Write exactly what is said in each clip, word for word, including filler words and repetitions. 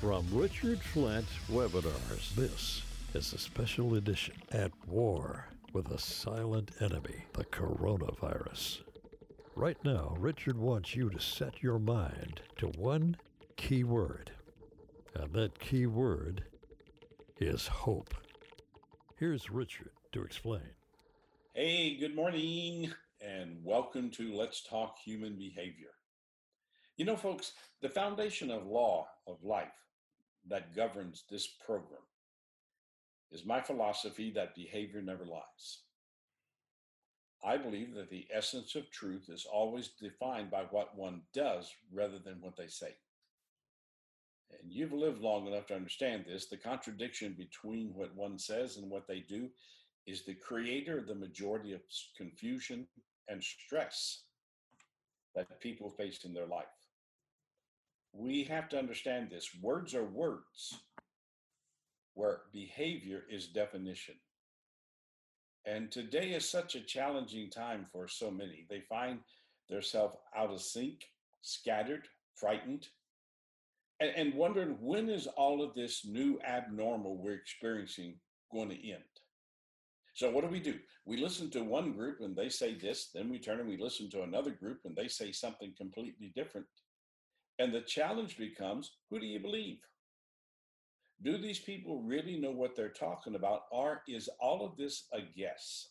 From Richard Flint Webinars, this is a special edition At War with a Silent Enemy, the Coronavirus. Right now, Richard wants you to set your mind to one key word, and that key word is hope. Here's Richard to explain. Hey, good morning, and welcome to Let's Talk Human Behavior. You know, folks, the foundation of law of life that governs this program is my philosophy that behavior never lies. I believe that the essence of truth is always defined by what one does rather than what they say. And you've lived long enough to understand this. The contradiction between what one says and what they do is the creator of the majority of confusion and stress that people face in their life. We have to understand this. Words are words, where behavior is definition. And today is such a challenging time for so many. They find themselves out of sync, scattered, frightened, and, and wondering when is all of this new abnormal we're experiencing going to end? So what do we do? We listen to one group and they say this, then we turn and we listen to another group and they say something completely different. And the challenge becomes, who do you believe? Do these people really know what they're talking about, or is all of this a guess?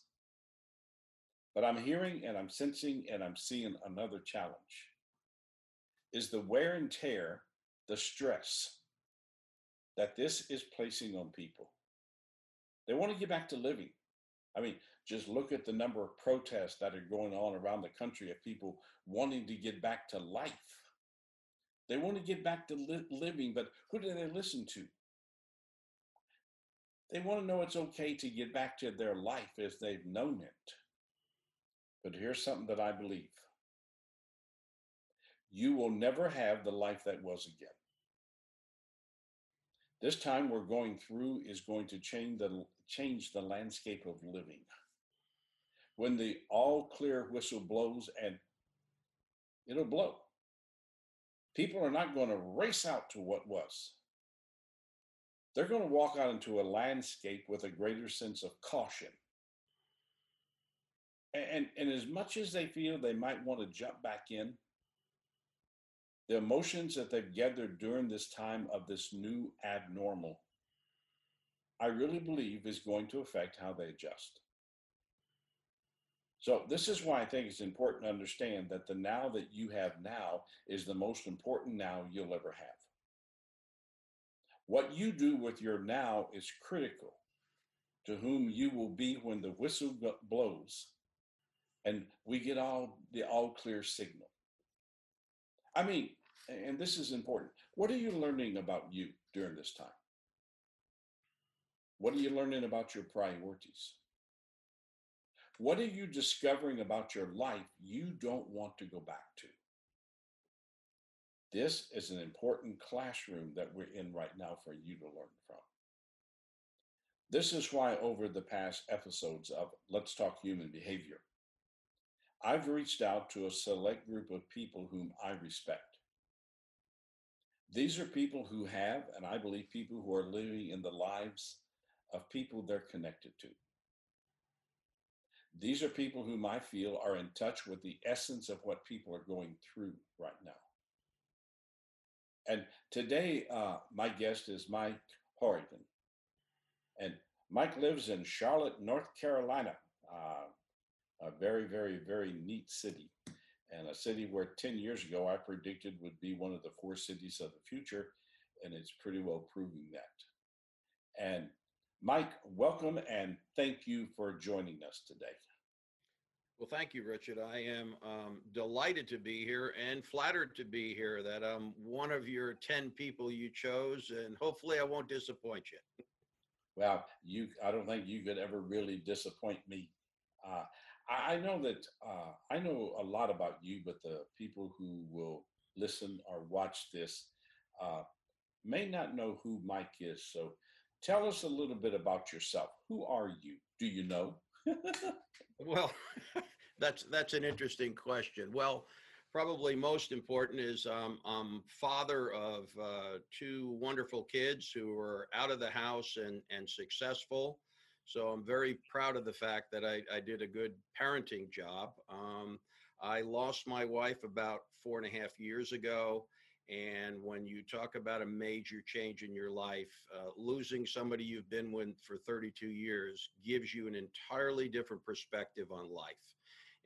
But I'm hearing and I'm sensing and I'm seeing another challenge is the wear and tear, the stress that this is placing on people. They want to get back to living. I mean, just look at the number of protests that are going on around the country of people wanting to get back to life. They want to get back to li- living, but who do they listen to? They want to know it's okay to get back to their life if they've known it. But here's something that I believe. You will never have the life that was again. This time we're going through is going to change the, change the landscape of living. When the all-clear whistle blows, and it'll blow, people are not going to race out to what was. They're going to walk out into a landscape with a greater sense of caution. And, and, and as much as they feel they might want to jump back in, the emotions that they've gathered during this time of this new abnormal, I really believe is going to affect how they adjust. So this is why I think it's important to understand that the now that you have now is the most important now you'll ever have. What you do with your now is critical to whom you will be when the whistle blows and we get all the all clear signal. I mean, and this is important. What are you learning about you during this time? What are you learning about your priorities? What are you discovering about your life you don't want to go back to? This is an important classroom that we're in right now for you to learn from. This is why over the past episodes of Let's Talk Human Behavior, I've reached out to a select group of people whom I respect. These are people who have, and I believe people who are living in the lives of people they're connected to. These are people whom I feel are in touch with the essence of what people are going through right now. And today, uh, my guest is Mike Hourigan. And Mike lives in Charlotte, North Carolina. Uh, A very, very, very neat city, and a city where ten years ago I predicted would be one of the four cities of the future, and it's pretty well proving that. And Mike, welcome, and thank you for joining us today. Well, thank you, Richard. I am um, delighted to be here and flattered to be here that I'm one of your ten people you chose, and hopefully I won't disappoint you. Well, you, I don't think you could ever really disappoint me. Uh, I know that uh, I know a lot about you, but the people who will listen or watch this uh, may not know who Mike is. So tell us a little bit about yourself. Who are you? Do you know? Well, that's that's an interesting question. Well, probably most important is um, I'm father of uh, two wonderful kids who are out of the house and, and successful. So I'm very proud of the fact that I, I did a good parenting job. Um, I lost my wife about four and a half years ago. And when you talk about a major change in your life, uh, losing somebody you've been with for thirty-two years gives you an entirely different perspective on life.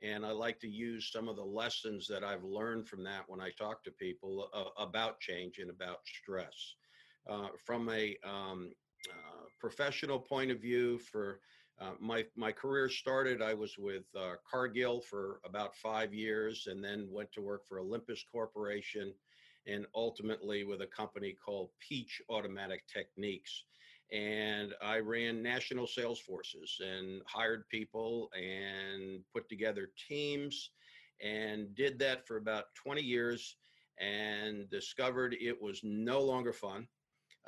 And I like to use some of the lessons that I've learned from that when I talk to people uh, about change and about stress. Uh, from a um, uh, professional point of view, for uh, my, my career started, I was with uh, Cargill for about five years and then went to work for Olympus Corporation, and ultimately with a company called Peach Automatic Techniques. And I ran national sales forces and hired people and put together teams and did that for about twenty years and discovered it was no longer fun.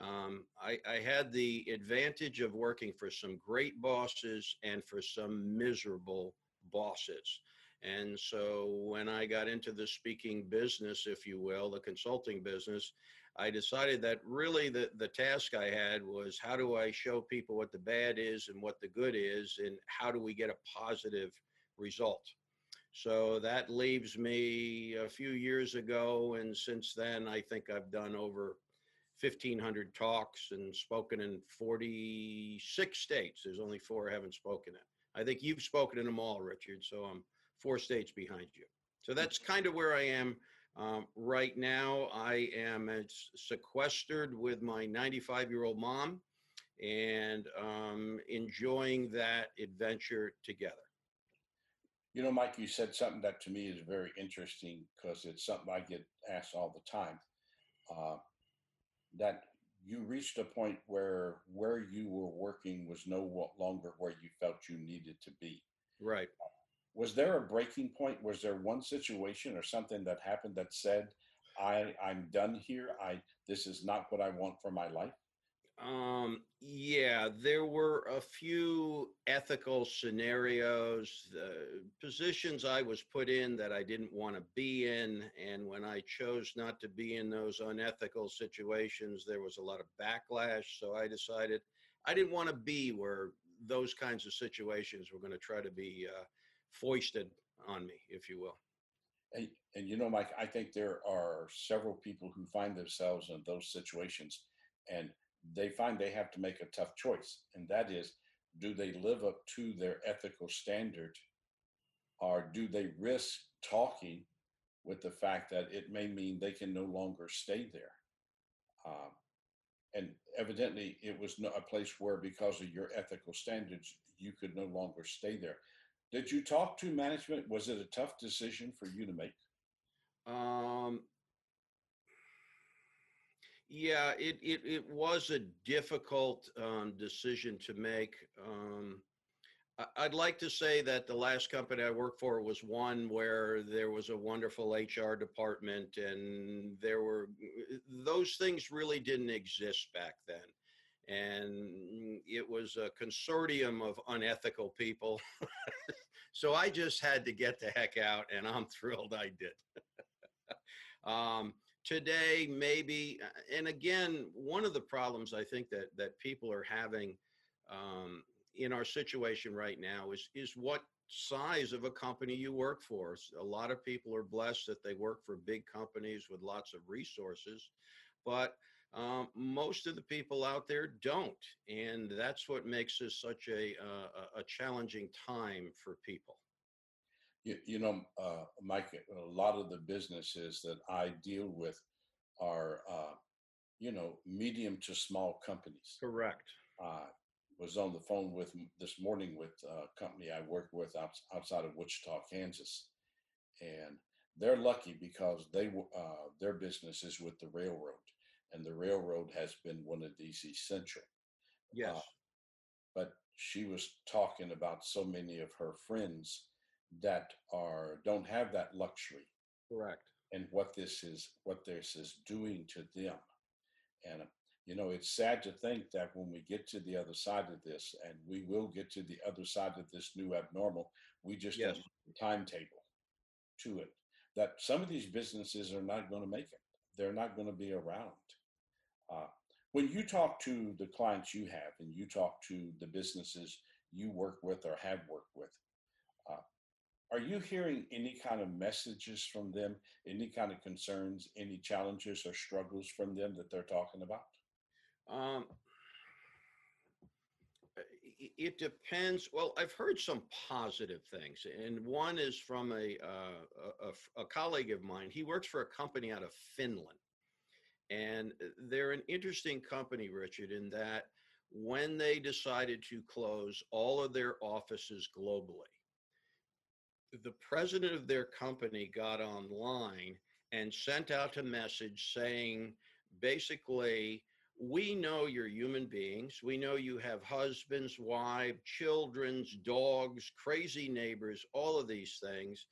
Um, I, I had the advantage of working for some great bosses and for some miserable bosses. And so when I got into the speaking business, if you will, the consulting business, I decided that really the, the task I had was, how do I show people what the bad is and what the good is, and how do we get a positive result? So that leaves me a few years ago. And since then, I think I've done over fifteen hundred talks and spoken in forty-six states. There's only four I haven't spoken in. I think you've spoken in them all, Richard. So I'm four states behind you. So that's kind of where I am um, right now. I am sequestered with my ninety-five-year-old mom and um, enjoying that adventure together. You know, Mike, you said something that to me is very interesting because it's something I get asked all the time, uh, that you reached a point where where you were working was no longer where you felt you needed to be. Right. Was there a breaking point? Was there one situation or something that happened that said, I, I'm done here. I this is not what I want for my life? Um, yeah, there were a few ethical scenarios, uh, positions I was put in that I didn't want to be in. And when I chose not to be in those unethical situations, there was a lot of backlash. So I decided I didn't want to be where those kinds of situations were going to try to be uh, foisted on me, if you will. And, and you know, Mike, I think there are several people who find themselves in those situations and they find they have to make a tough choice. And that is, do they live up to their ethical standard, or do they risk talking with the fact that it may mean they can no longer stay there? Um, and evidently it was a place where, because of your ethical standards, you could no longer stay there. Did you talk to management? Was it a tough decision for you to make? Um, yeah, it, it, it was a difficult um, decision to make. Um, I'd like to say that the last company I worked for was one where there was a wonderful H R department, and there were, those things really didn't exist back then. And it was a consortium of unethical people. So I just had to get the heck out, and I'm thrilled I did. um, today, maybe, and again, one of the problems I think that, that people are having um, in our situation right now is, is what size of a company you work for. A lot of people are blessed that they work for big companies with lots of resources, but Um, most of the people out there don't, and that's what makes this such a uh, a challenging time for people. You, you know, uh, Mike, a lot of the businesses that I deal with are, uh, you know, medium to small companies. Correct. I uh, was on the phone with this morning with a company I work with outside of Wichita, Kansas, and they're lucky because they uh, their business is with the railroad. And the railroad has been one of these essential. Yes. Uh, but she was talking about so many of her friends that are don't have that luxury. Correct. And what this is, what this is doing to them. And, you know, it's sad to think that when we get to the other side of this, and we will get to the other side of this new abnormal, we just yes. don't have the timetable to it. that some of these businesses are not going to make it. They're not going to be around. Uh, when you talk to the clients you have and you talk to the businesses you work with or have worked with, uh, are you hearing any kind of messages from them, any kind of concerns, any challenges or struggles from them that they're talking about? Um, it depends. Well, I've heard some positive things. And one is from a, uh, a, a colleague of mine. He works for a company out of Finland. And they're an interesting company, Richard, in that when they decided to close all of their offices globally, the president of their company got online and sent out a message saying, basically, we know you're human beings. We know you have husbands, wives, children, dogs, crazy neighbors, all of these things.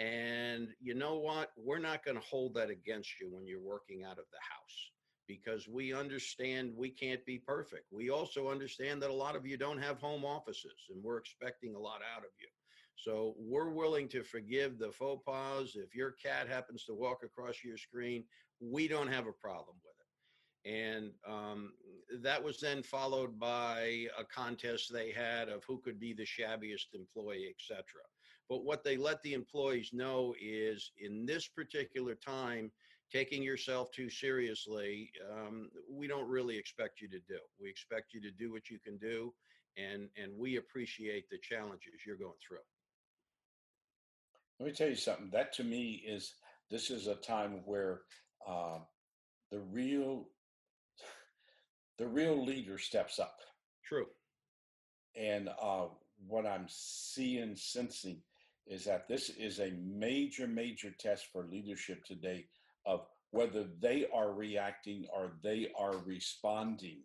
And you know what? We're not going to hold that against you when you're working out of the house, because we understand we can't be perfect. We also understand that a lot of you don't have home offices, and we're expecting a lot out of you. So we're willing to forgive the faux pas. If your cat happens to walk across your screen, we don't have a problem with it. And um, that was then followed by a contest they had of who could be the shabbiest employee, et cetera. But what they let the employees know is, in this particular time, taking yourself too seriously, um, we don't really expect you to do. We expect you to do what you can do, and, and we appreciate the challenges you're going through. Let me tell you something. That to me is, this is a time where uh, the real the real leader steps up. True. And uh, what I'm seeing, sensing, is that this is a major, major test for leadership today of whether they are reacting or they are responding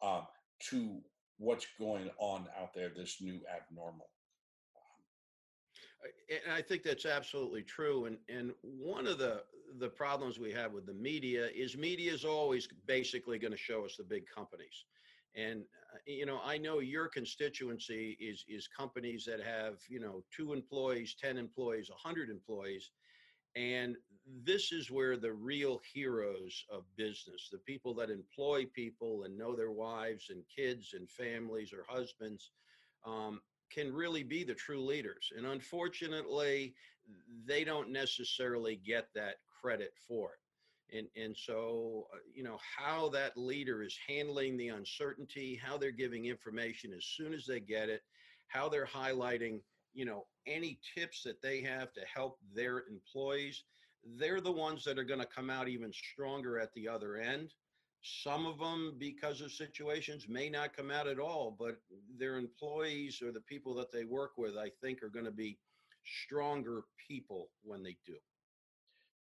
uh, to what's going on out there, this new abnormal. And I think that's absolutely true. And and one of the, the problems we have with the media is media is always basically going to show us the big companies. And, uh, you know, I know your constituency is, is companies that have, you know, two employees, ten employees, one hundred employees. And this is where the real heroes of business, the people that employ people and know their wives and kids and families or husbands, um, can really be the true leaders. And unfortunately, they don't necessarily get that credit for it. And, and so, you know, how that leader is handling the uncertainty, how they're giving information as soon as they get it, how they're highlighting, you know, any tips that they have to help their employees, they're the ones that are going to come out even stronger at the other end. Some of them, because of situations, may not come out at all, but their employees or the people that they work with, I think, are going to be stronger people when they do.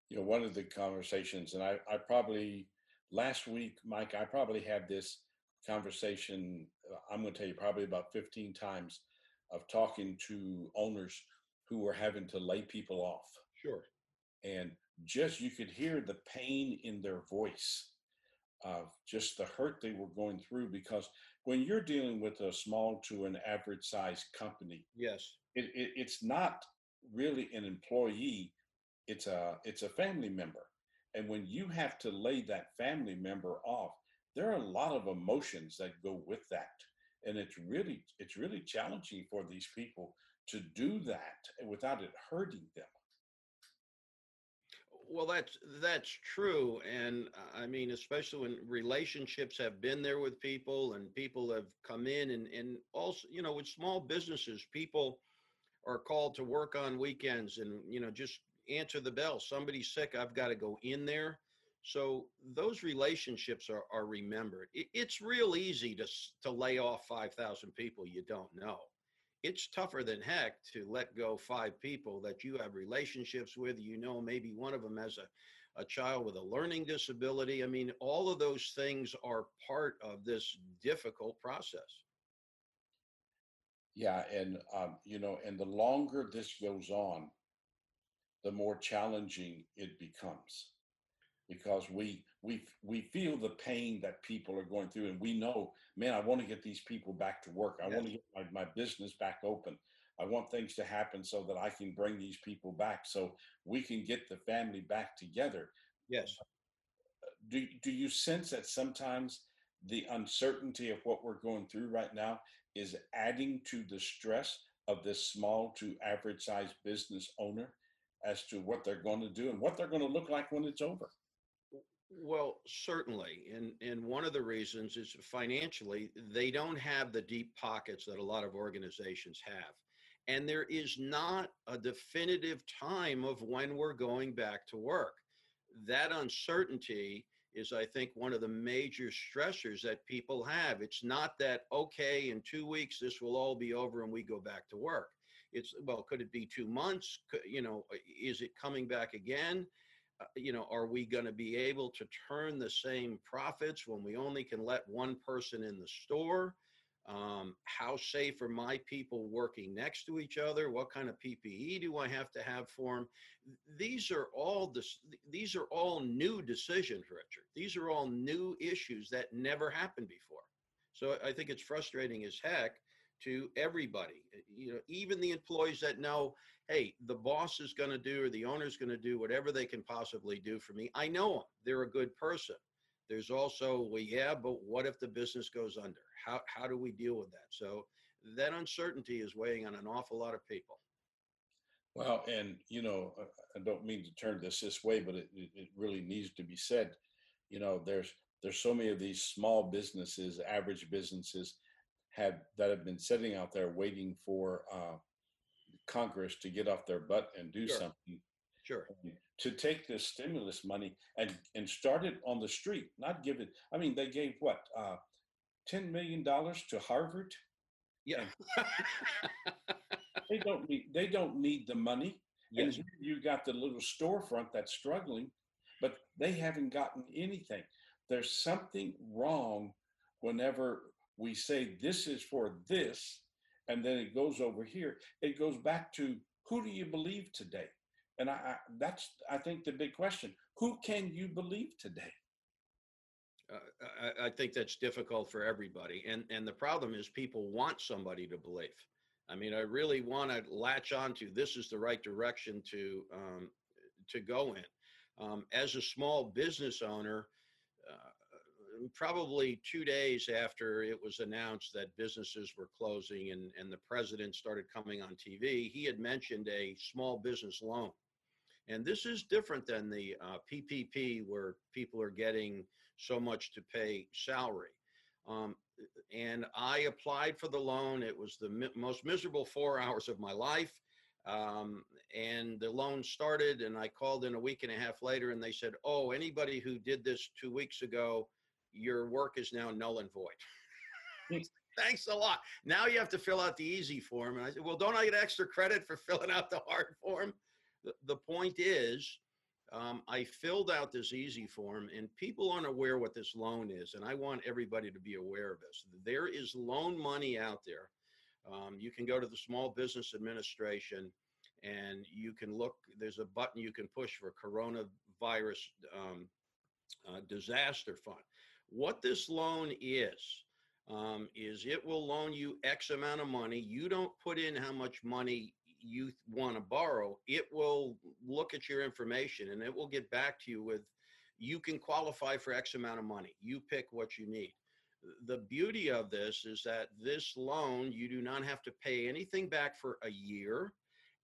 You know, one of the conversations, and I, I probably, last week, Mike, I probably had this conversation, I'm going to tell you, probably about fifteen times of talking to owners who were having to lay people off. Sure. And just, you could hear the pain in their voice. Uh, just the hurt they were going through, because when you're dealing with a small to an average size company, yes, it, it, it's not really an employee, it's a it's a family member. And when you have to lay that family member off, there are a lot of emotions that go with that. And it's really it's really challenging for these people to do that without it hurting them. Well, that's that's true. And I mean, especially when relationships have been there with people and people have come in and, and also, you know, with small businesses, people are called to work on weekends and, you know, just answer the bell. Somebody's sick. I've got to go in there. So those relationships are, are remembered. It, it's real easy to, to lay off five thousand people you don't know. It's tougher than heck to let go five people that you have relationships with, you know, maybe one of them has a, a child with a learning disability. I mean, all of those things are part of this difficult process. Yeah. And, um, you know, and the longer this goes on, the more challenging it becomes, because we, we, we feel the pain that people are going through, and we know, man, I want to get these people back to work. I yeah. want to get my, my business back open. I want things to happen so that I can bring these people back so we can get the family back together. Yes. Do, do you sense that sometimes the uncertainty of what we're going through right now is adding to the stress of this small to average sized business owner as to what they're going to do and what they're going to look like when it's over? Well, certainly. And, and one of the reasons is financially, they don't have the deep pockets that a lot of organizations have. And there is not a definitive time of when we're going back to work. That uncertainty is, I think, one of the major stressors that people have. It's not that, okay, in two weeks, this will all be over and we go back to work. It's, well, could it be two months? Could, you know, is it coming back again? Uh, you know, are we going to be able to turn the same profits when we only can let one person in the store? Um, how safe are my people working next to each other? What kind of P P E do I have to have for them? These are all this, these are all new decisions, Richard. These are all new issues that never happened before. So I think it's frustrating as heck to everybody, you know, even the employees that know, hey, the boss is going to do, or the owner's going to do whatever they can possibly do for me. I know them. They're a good person. There's also, well, yeah, but what if the business goes under? How how do we deal with that? So that uncertainty is weighing on an awful lot of people. Well, and, you know, I don't mean to turn this this way, but it, it really needs to be said. You know, there's there's so many of these small businesses, average businesses have that have been sitting out there waiting for uh, Congress to get off their butt and do sure. something. Sure. To take this stimulus money and, and start it on the street, not give it. I mean, they gave what, uh, ten million dollars to Harvard? Yeah. they don't need, they don't need the money. Yes. And you got the little storefront that's struggling, but they haven't gotten anything. There's something wrong whenever we say this is for this, and then it goes over here. It goes back to who do you believe today? And I, I, that's, I think, the big question. Who can you believe today? Uh, I, I think that's difficult for everybody. And, and the problem is people want somebody to believe. I mean, I really want to latch onto this is the right direction to, um, to go in. Um, as a small business owner, uh, probably two days after it was announced that businesses were closing and, and the president started coming on T V, he had mentioned a small business loan. And this is different than the uh, P P P where people are getting so much to pay salary. Um, and I applied for the loan. It was the mi- most miserable four hours of my life. Um, and the loan started and I called in a week and a half later and they said, oh, anybody who did this two weeks ago, your work is now null and void. Thanks a lot. Now you have to fill out the easy form. And I said, well, don't I get extra credit for filling out the hard form? The point is, um, I filled out this easy form and people aren't aware what this loan is. And I want everybody to be aware of this. There is loan money out there. Um, you can go to the Small Business Administration and you can look, there's a button you can push for coronavirus um, uh, disaster fund. What this loan is, um, is it will loan you X amount of money. You don't put in how much money you want to borrow, it will look at your information and it will get back to you with, you can qualify for X amount of money. You pick what you need. The beauty of this is that this loan, you do not have to pay anything back for a year.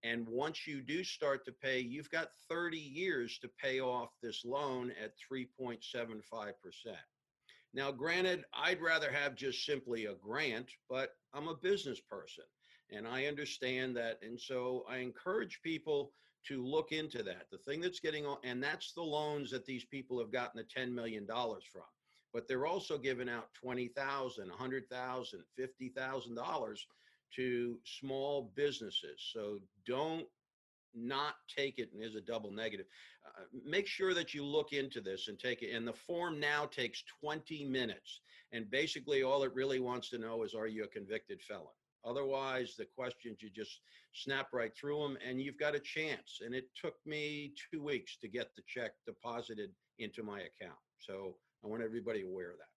And once you do start to pay, you've got thirty years to pay off this loan at three point seven five percent. Now, granted, I'd rather have just simply a grant, but I'm a business person. And I understand that. And so I encourage people to look into that. The thing that's getting on, and that's the loans that these people have gotten the ten million dollars from. But they're also giving out twenty thousand dollars, one hundred thousand dollars, fifty thousand dollars to small businesses. So don't not take it as a double negative. Uh, make sure that you look into this and take it. And the form now takes twenty minutes. And basically all it really wants to know is, are you a convicted felon? Otherwise, the questions, you just snap right through them and you've got a chance. And it took me two weeks to get the check deposited into my account. So I want everybody aware of that.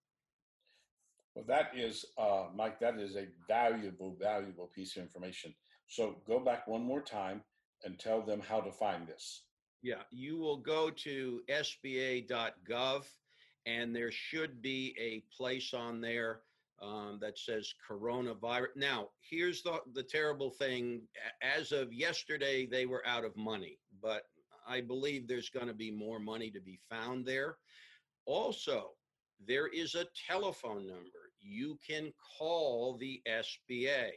Well, that is, uh, Mike, that is a valuable, valuable piece of information. So go back one more time and tell them how to find this. Yeah, you will go to S B A dot gov, and there should be a place on there um, that says coronavirus. Now, here's the, the terrible thing. As of yesterday, they were out of money, but I believe there's going to be more money to be found there. Also, there is a telephone number. You can call the S B A.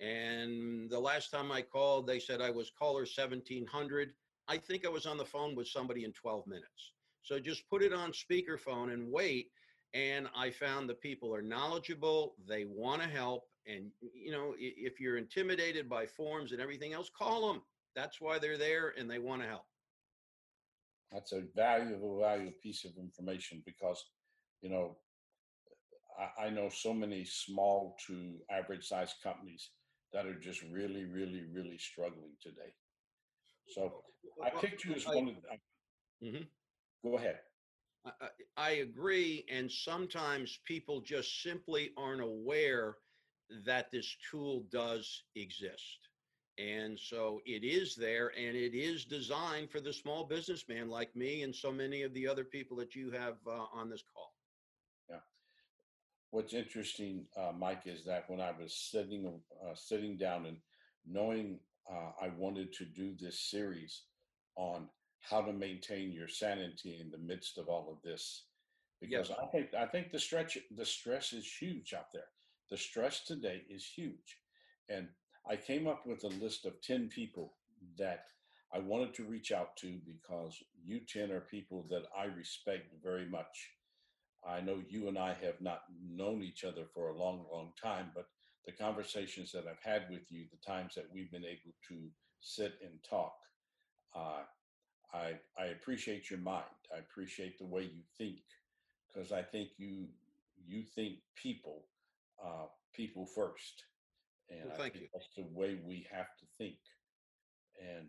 And the last time I called, they said I was caller seventeen hundred. I think I was on the phone with somebody in twelve minutes. So just put it on speakerphone and wait. And I found the people are knowledgeable. They want to help. And, you know, if you're intimidated by forms and everything else, call them. That's why they're there, and they want to help. That's a valuable, valuable piece of information because, you know, I, I know so many small to average-sized companies that are just really, really, really struggling today. So I picked you as one of the, mm-hmm. Go ahead. I, I agree. And sometimes people just simply aren't aware that this tool does exist. And so it is there, and it is designed for the small businessman like me and so many of the other people that you have uh, on this call. Yeah. What's interesting, uh, Mike, is that when I was sitting, uh, sitting down and knowing Uh, I wanted to do this series on how to maintain your sanity in the midst of all of this, because yes. I think I think the stretch the stress is huge out there. The stress today is huge, and I came up with a list of ten people that I wanted to reach out to because you ten are people that I respect very much. I know you and I have not known each other for a long, long time, but the conversations that I've had with you, the times that we've been able to sit and talk, uh, I, I appreciate your mind. I appreciate the way you think, because I think you you think people, uh, people first. And well, I think you. That's the way we have to think. And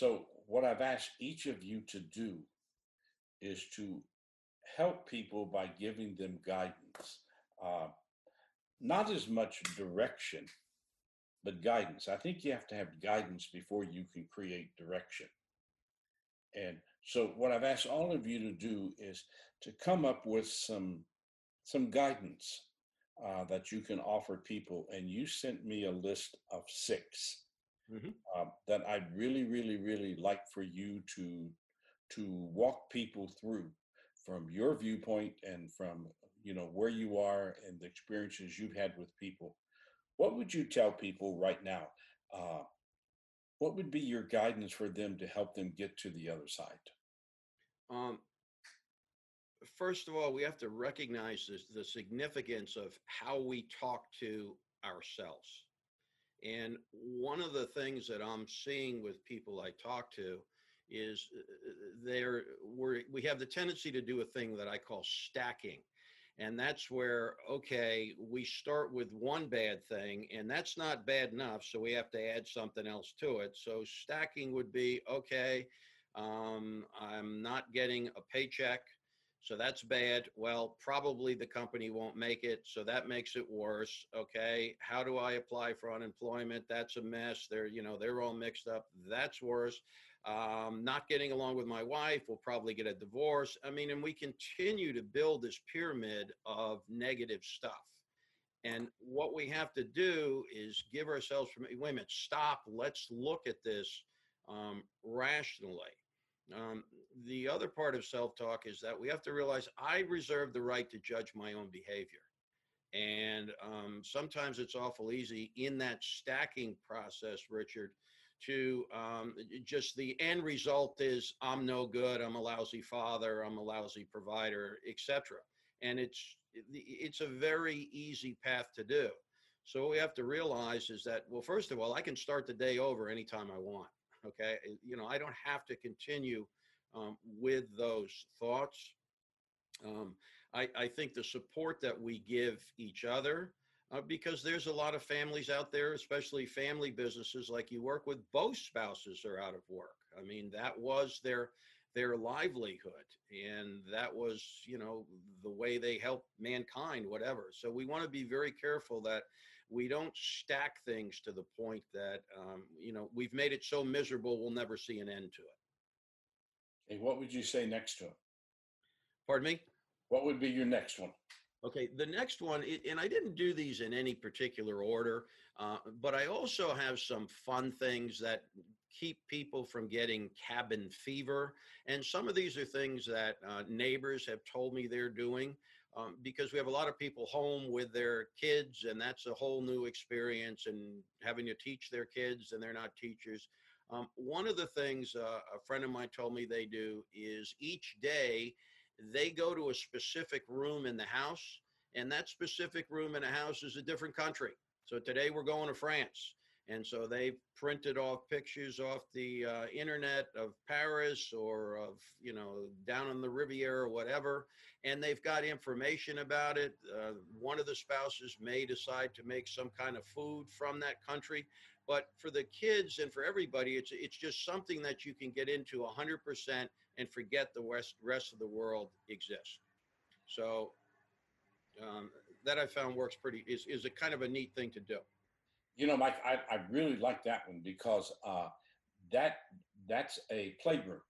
so what I've asked each of you to do is to help people by giving them guidance. Uh, Not as much direction, but guidance. I think you have to have guidance before you can create direction. And so what I've asked all of you to do is to come up with some some guidance uh, that you can offer people. And you sent me a list of six mm-hmm. uh, that I'd really, really, really like for you to to walk people through from your viewpoint and from you know, where you are and the experiences you've had with people. What would you tell people right now? Uh, what would be your guidance for them to help them get to the other side? Um, first of all, we have to recognize this, the significance of how we talk to ourselves. And one of the things that I'm seeing with people I talk to is they're, we're, we have the tendency to do a thing that I call stacking. And that's where, okay, we start with one bad thing, and that's not bad enough, so we have to add something else to it. So stacking would be, okay, um, I'm not getting a paycheck, so that's bad. Well, probably the company won't make it, so that makes it worse. Okay, how do I apply for unemployment? That's a mess. They're, you know, they're all mixed up. That's worse. Um, not getting along with my wife, we'll probably get a divorce. I mean, and we continue to build this pyramid of negative stuff. And what we have to do is give ourselves, wait a minute, stop, let's look at this um, rationally. Um, the other part of self-talk is that we have to realize I reserve the right to judge my own behavior. And um, sometimes it's awful easy in that stacking process, Richard, to um, just the end result is I'm no good, I'm a lousy father, I'm a lousy provider, et cetera. And it's it's a very easy path to do. So what we have to realize is that, well, first of all, I can start the day over anytime I want, okay? You know, I don't have to continue um, with those thoughts. Um, I, I think the support that we give each other, Uh, because there's a lot of families out there, especially family businesses like you work with, both spouses are out of work. I mean, that was their their livelihood. And that was, you know, the way they helped mankind, whatever. So we want to be very careful that we don't stack things to the point that, um, you know, we've made it so miserable, we'll never see an end to it. Okay, what would you say next to it? Pardon me? What would be your next one? Okay, the next one, and I didn't do these in any particular order, uh, but I also have some fun things that keep people from getting cabin fever. And some of these are things that uh, neighbors have told me they're doing, um, because we have a lot of people home with their kids, and that's a whole new experience, and having to teach their kids, and they're not teachers. Um, one of the things uh, a friend of mine told me they do is each day they go to a specific room in the house, and that specific room in a house is a different country. So today we're going to France. And so they printed off pictures off the uh, internet of Paris or of, you know, down on the Riviera or whatever. And they've got information about it. Uh, one of the spouses may decide to make some kind of food from that country. But for the kids and for everybody, it's it's just something that you can get into one hundred percent and forget the rest, rest of the world exists. So um, that I found works pretty, is, is a kind of a neat thing to do. You know, Mike, I, I really like that one because uh, that that's a playroom.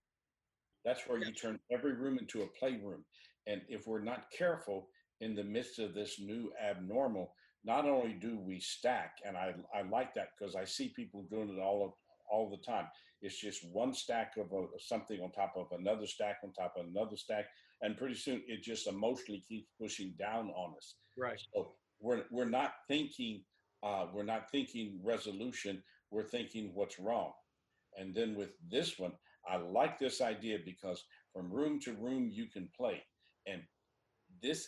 That's where you turn every room into a playroom. And if we're not careful in the midst of this new abnormal, not only do we stack, and I, I like that because I see people doing it all, of, all the time. It's just one stack of a, something on top of another stack on top of another stack. And pretty soon it just emotionally keeps pushing down on us. Right. So we're, we're not thinking... Uh, we're not thinking resolution, we're thinking what's wrong. And then with this one, I like this idea because from room to room you can play. And this,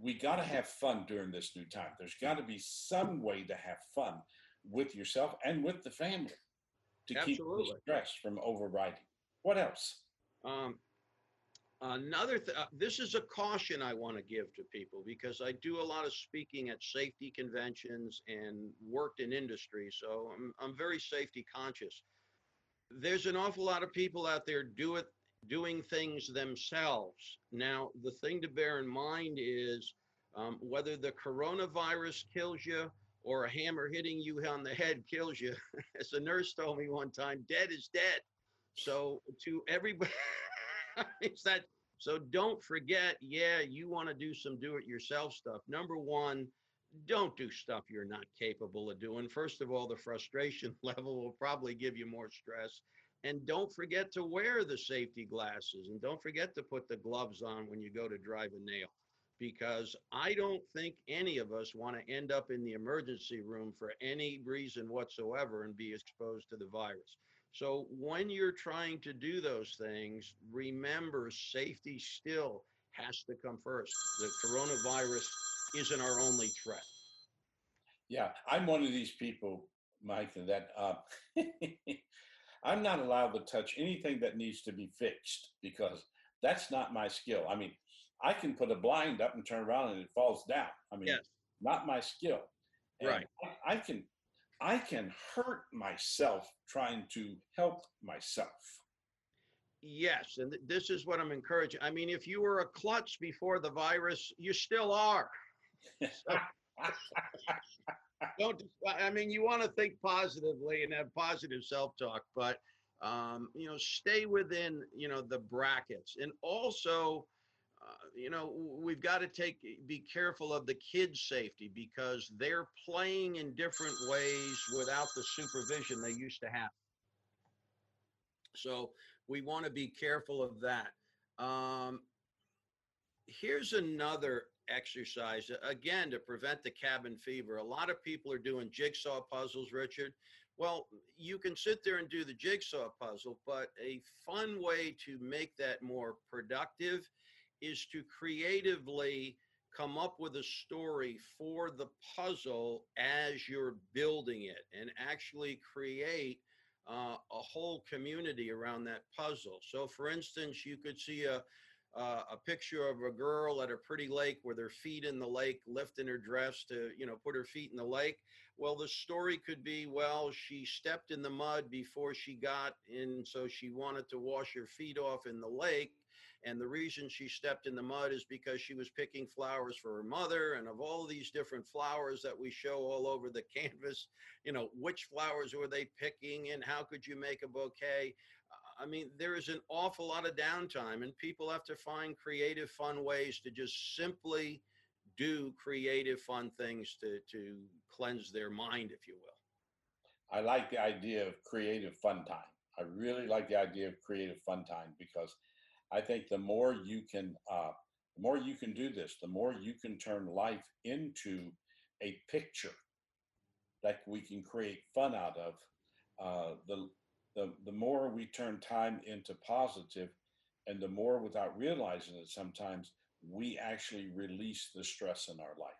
we gotta have fun during this new time. There's gotta be some way to have fun with yourself and with the family to Absolutely. Keep the stress from overriding. What else? Um, Another thing, uh, this is a caution I want to give to people because I do a lot of speaking at safety conventions and worked in industry, so I'm, I'm very safety conscious. There's an awful lot of people out there do it, doing things themselves. Now, the thing to bear in mind is um, whether the coronavirus kills you or a hammer hitting you on the head kills you. As a nurse told me one time, dead is dead. So to everybody, it's that. So don't forget, yeah, you want to do some do-it-yourself stuff. Number one, don't do stuff you're not capable of doing. First of all, the frustration level will probably give you more stress. And don't forget to wear the safety glasses. And don't forget to put the gloves on when you go to drive a nail. Because I don't think any of us want to end up in the emergency room for any reason whatsoever and be exposed to the virus. So when you're trying to do those things, remember safety still has to come first. The coronavirus isn't our only threat. Yeah, I'm one of these people, Mike, that uh, I'm not allowed to touch anything that needs to be fixed because that's not my skill. I mean, I can put a blind up and turn around and it falls down. I mean, yes. Not my skill. And right. I, I can. I can hurt myself trying to help myself. Yes, and th- this is what I'm encouraging. I mean, if you were a klutz before the virus, you still are. So, don't, I mean, you want to think positively and have positive self-talk, but, um, you know, stay within, you know, the brackets. And also, uh, you know, we've got to take, be careful of the kids' safety because they're playing in different ways without the supervision they used to have. So we want to be careful of that. Um, here's another exercise, again, to prevent the cabin fever. A lot of people are doing jigsaw puzzles, Richard. Well, you can sit there and do the jigsaw puzzle, but a fun way to make that more productive is to creatively come up with a story for the puzzle as you're building it and actually create uh, a whole community around that puzzle. So for instance, you could see a, uh, a picture of a girl at a pretty lake with her feet in the lake, lifting her dress to, you know, put her feet in the lake. Well, the story could be, well, she stepped in the mud before she got in, so she wanted to wash her feet off in the lake. And the reason she stepped in the mud is because she was picking flowers for her mother. And of all these different flowers that we show all over the canvas, you know, which flowers were they picking and how could you make a bouquet? I mean, there is an awful lot of downtime, and people have to find creative, fun ways to just simply do creative, fun things to, to cleanse their mind, if you will. I like the idea of creative fun time. I really like the idea of creative fun time, because I think the more you can, uh, the more you can do this, the more you can turn life into a picture that we can create fun out of. Uh, the, the the more we turn time into positive, and the more, without realizing it, sometimes we actually release the stress in our life.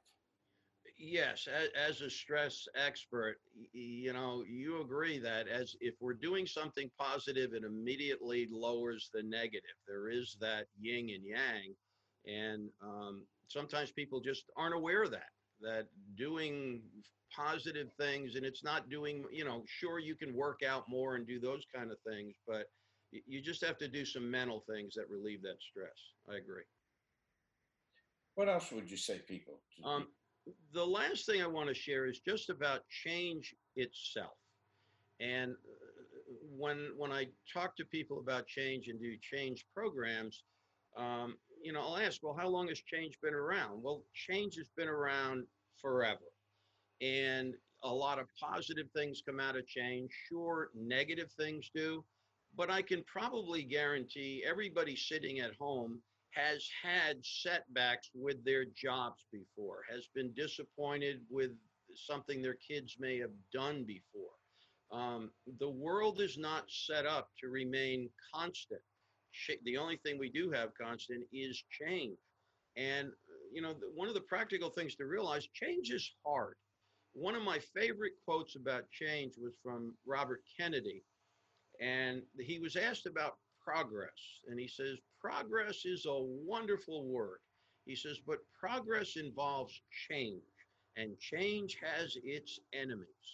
Yes, as a stress expert, you know, you agree that as if we're doing something positive, it immediately lowers the negative. There is that yin and yang, and um, sometimes people just aren't aware of that, that doing positive things, and it's not doing, you know, sure, you can work out more and do those kind of things, but you just have to do some mental things that relieve that stress. I agree. What else would you say, people? Um, The last thing I want to share is just about change itself. And when when I talk to people about change and do change programs, um, you know, I'll ask, well, how long has change been around? Well, change has been around forever. And a lot of positive things come out of change. Sure, negative things do. But I can probably guarantee everybody sitting at home has had setbacks with their jobs before, has been disappointed with something their kids may have done before. Um, the world is not set up to remain constant. The only thing we do have constant is change. And, you know, one of the practical things to realize, change is hard. One of my favorite quotes about change was from Robert Kennedy. And he was asked about progress. And he says, progress is a wonderful word. He says, but progress involves change, and change has its enemies.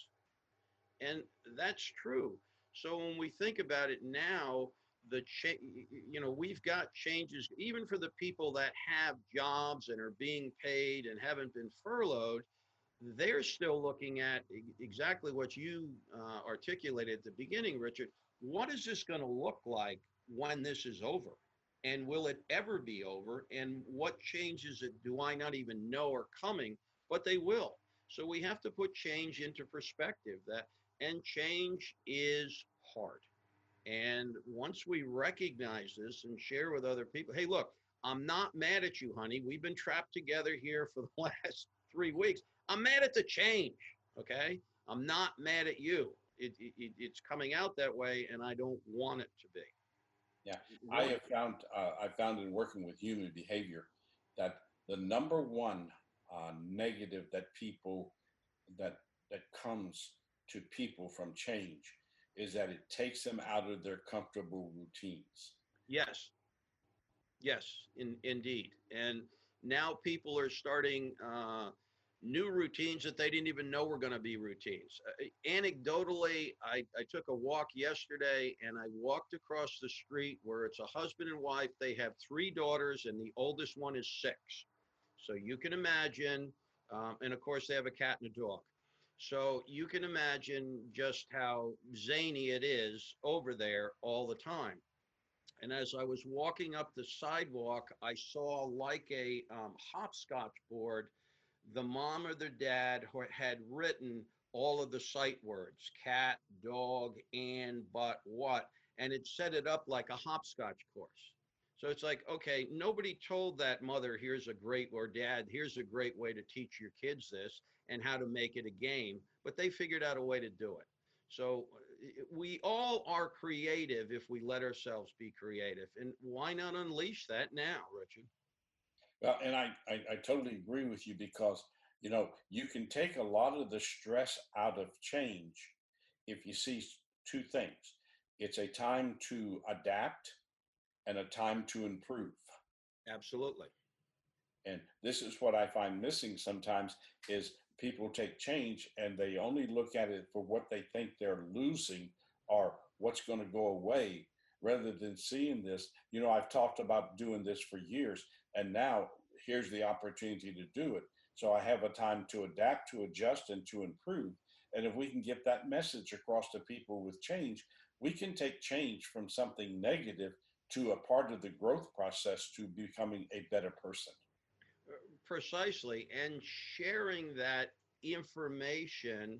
And that's true. So when we think about it now, the change, you know, we've got changes, even for the people that have jobs and are being paid and haven't been furloughed, they're still looking at exactly what you uh, articulated at the beginning, Richard. What is this going to look like when this is over? And will it ever be over? And what changes do I not even know are coming? But they will. So we have to put change into perspective. That, and change is hard. And once we recognize this and share with other people, hey, look, I'm not mad at you, honey. We've been trapped together here for the last three weeks. I'm mad at the change, okay? I'm not mad at you. It, it, it's coming out that way, and I don't want it to be. Yeah, I have found, uh, I found in working with human behavior that the number one uh, negative that people, that, that comes to people from change is that it takes them out of their comfortable routines. Yes, yes, in, indeed. And now people are starting uh, new routines that they didn't even know were going to be routines. Uh, anecdotally, I, I took a walk yesterday, and I walked across the street where it's a husband and wife. They have three daughters, and the oldest one is six. So you can imagine, um, and of course they have a cat and a dog. So you can imagine just how zany it is over there all the time. And as I was walking up the sidewalk, I saw like a um, hopscotch board. The mom or the dad had written all of the sight words, cat, dog, and, but, what, and it set it up like a hopscotch course. So it's like, okay, nobody told that mother, here's a great, or dad, here's a great way to teach your kids this and how to make it a game, but they figured out a way to do it. So we all are creative if we let ourselves be creative, and why not unleash that now, Richard? Well, and I, I, I totally agree with you, because, you know, you can take a lot of the stress out of change if you see two things. It's a time to adapt and a time to improve. Absolutely. And this is what I find missing sometimes is people take change and they only look at it for what they think they're losing or what's going to go away rather than seeing this. You know, I've talked about doing this for years and now here's the opportunity to do it. So I have a time to adapt, to adjust, and to improve. And if we can get that message across to people with change, we can take change from something negative to a part of the growth process to becoming a better person. Precisely, and sharing that information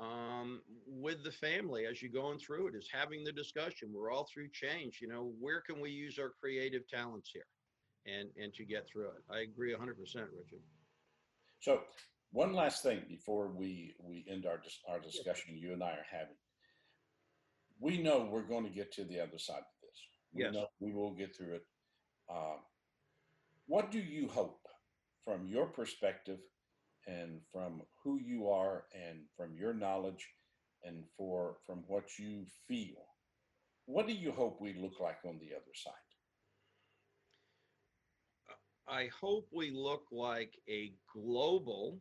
um, with the family as you're going through it is having the discussion. We're all through change. You know, where can we use our creative talents here and, and to get through it? I agree one hundred percent, Richard. So one last thing before we, we end our, our discussion you and I are having. We know we're going to get to the other side of this. We yes. know we will get through it. Uh, what do you hope from your perspective and from who you are and from your knowledge and for from what you feel? What do you hope we look like on the other side? I hope we look like a global,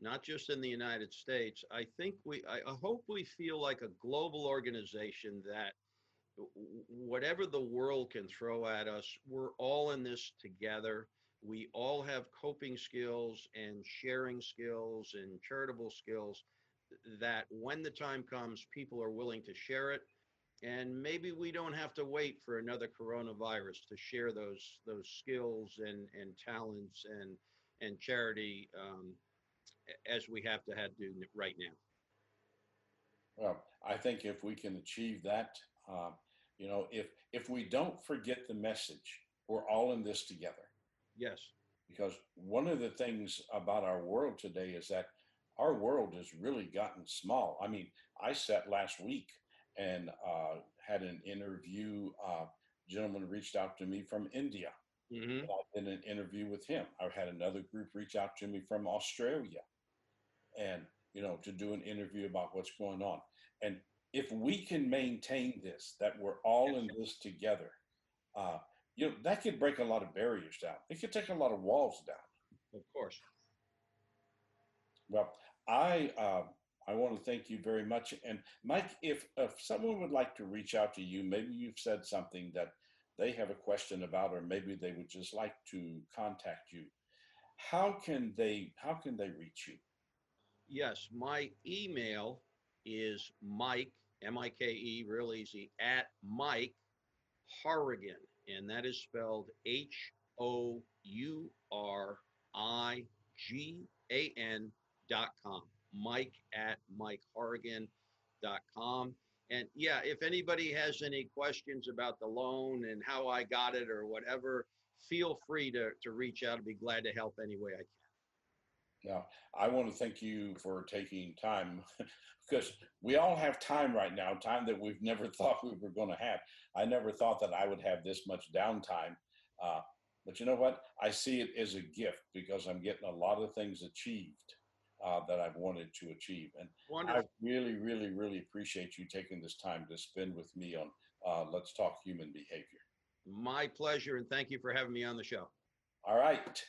not just in the United States. I think we, I hope we feel like a global organization that whatever the world can throw at us, we're all in this together. We all have coping skills and sharing skills and charitable skills that when the time comes, people are willing to share it. And maybe we don't have to wait for another coronavirus to share those those skills and, and talents and, and charity um, as we have to have to do right now. Well, I think if we can achieve that, uh, you know, if if we don't forget the message, we're all in this together. Yes. Because one of the things about our world today is that our world has really gotten small. I mean, I sat last week and uh, had an interview. Uh, gentleman reached out to me from India. Mm-hmm. I did an interview with him. I've had another group reach out to me from Australia, and you know, to do an interview about what's going on. And if we can maintain this, that we're all in this together, uh, you know, that could break a lot of barriers down. It could take a lot of walls down. Of course. Well, I. Uh, I want to thank you very much. And Mike, if, if someone would like to reach out to you, maybe you've said something that they have a question about, or maybe they would just like to contact you. How can they, how can they reach you? Yes, my email is Mike, M I K E, real easy, at Mike Hourigan. And that is spelled H O U R I G A N dot com. Mike at mike hourigan dot com. And yeah, if anybody has any questions about the loan and how I got it or whatever, feel free to, to reach out. I'd be glad to help any way I can. Now, I want to thank you for taking time because we all have time right now, time that we've never thought we were going to have. I never thought that I would have this much downtime. Uh, but you know what? I see it as a gift because I'm getting a lot of things achieved. Uh, that I've wanted to achieve. And wonderful. I really, really, really appreciate you taking this time to spend with me on uh, Let's Talk Human Behavior. My pleasure, and thank you for having me on the show. All right.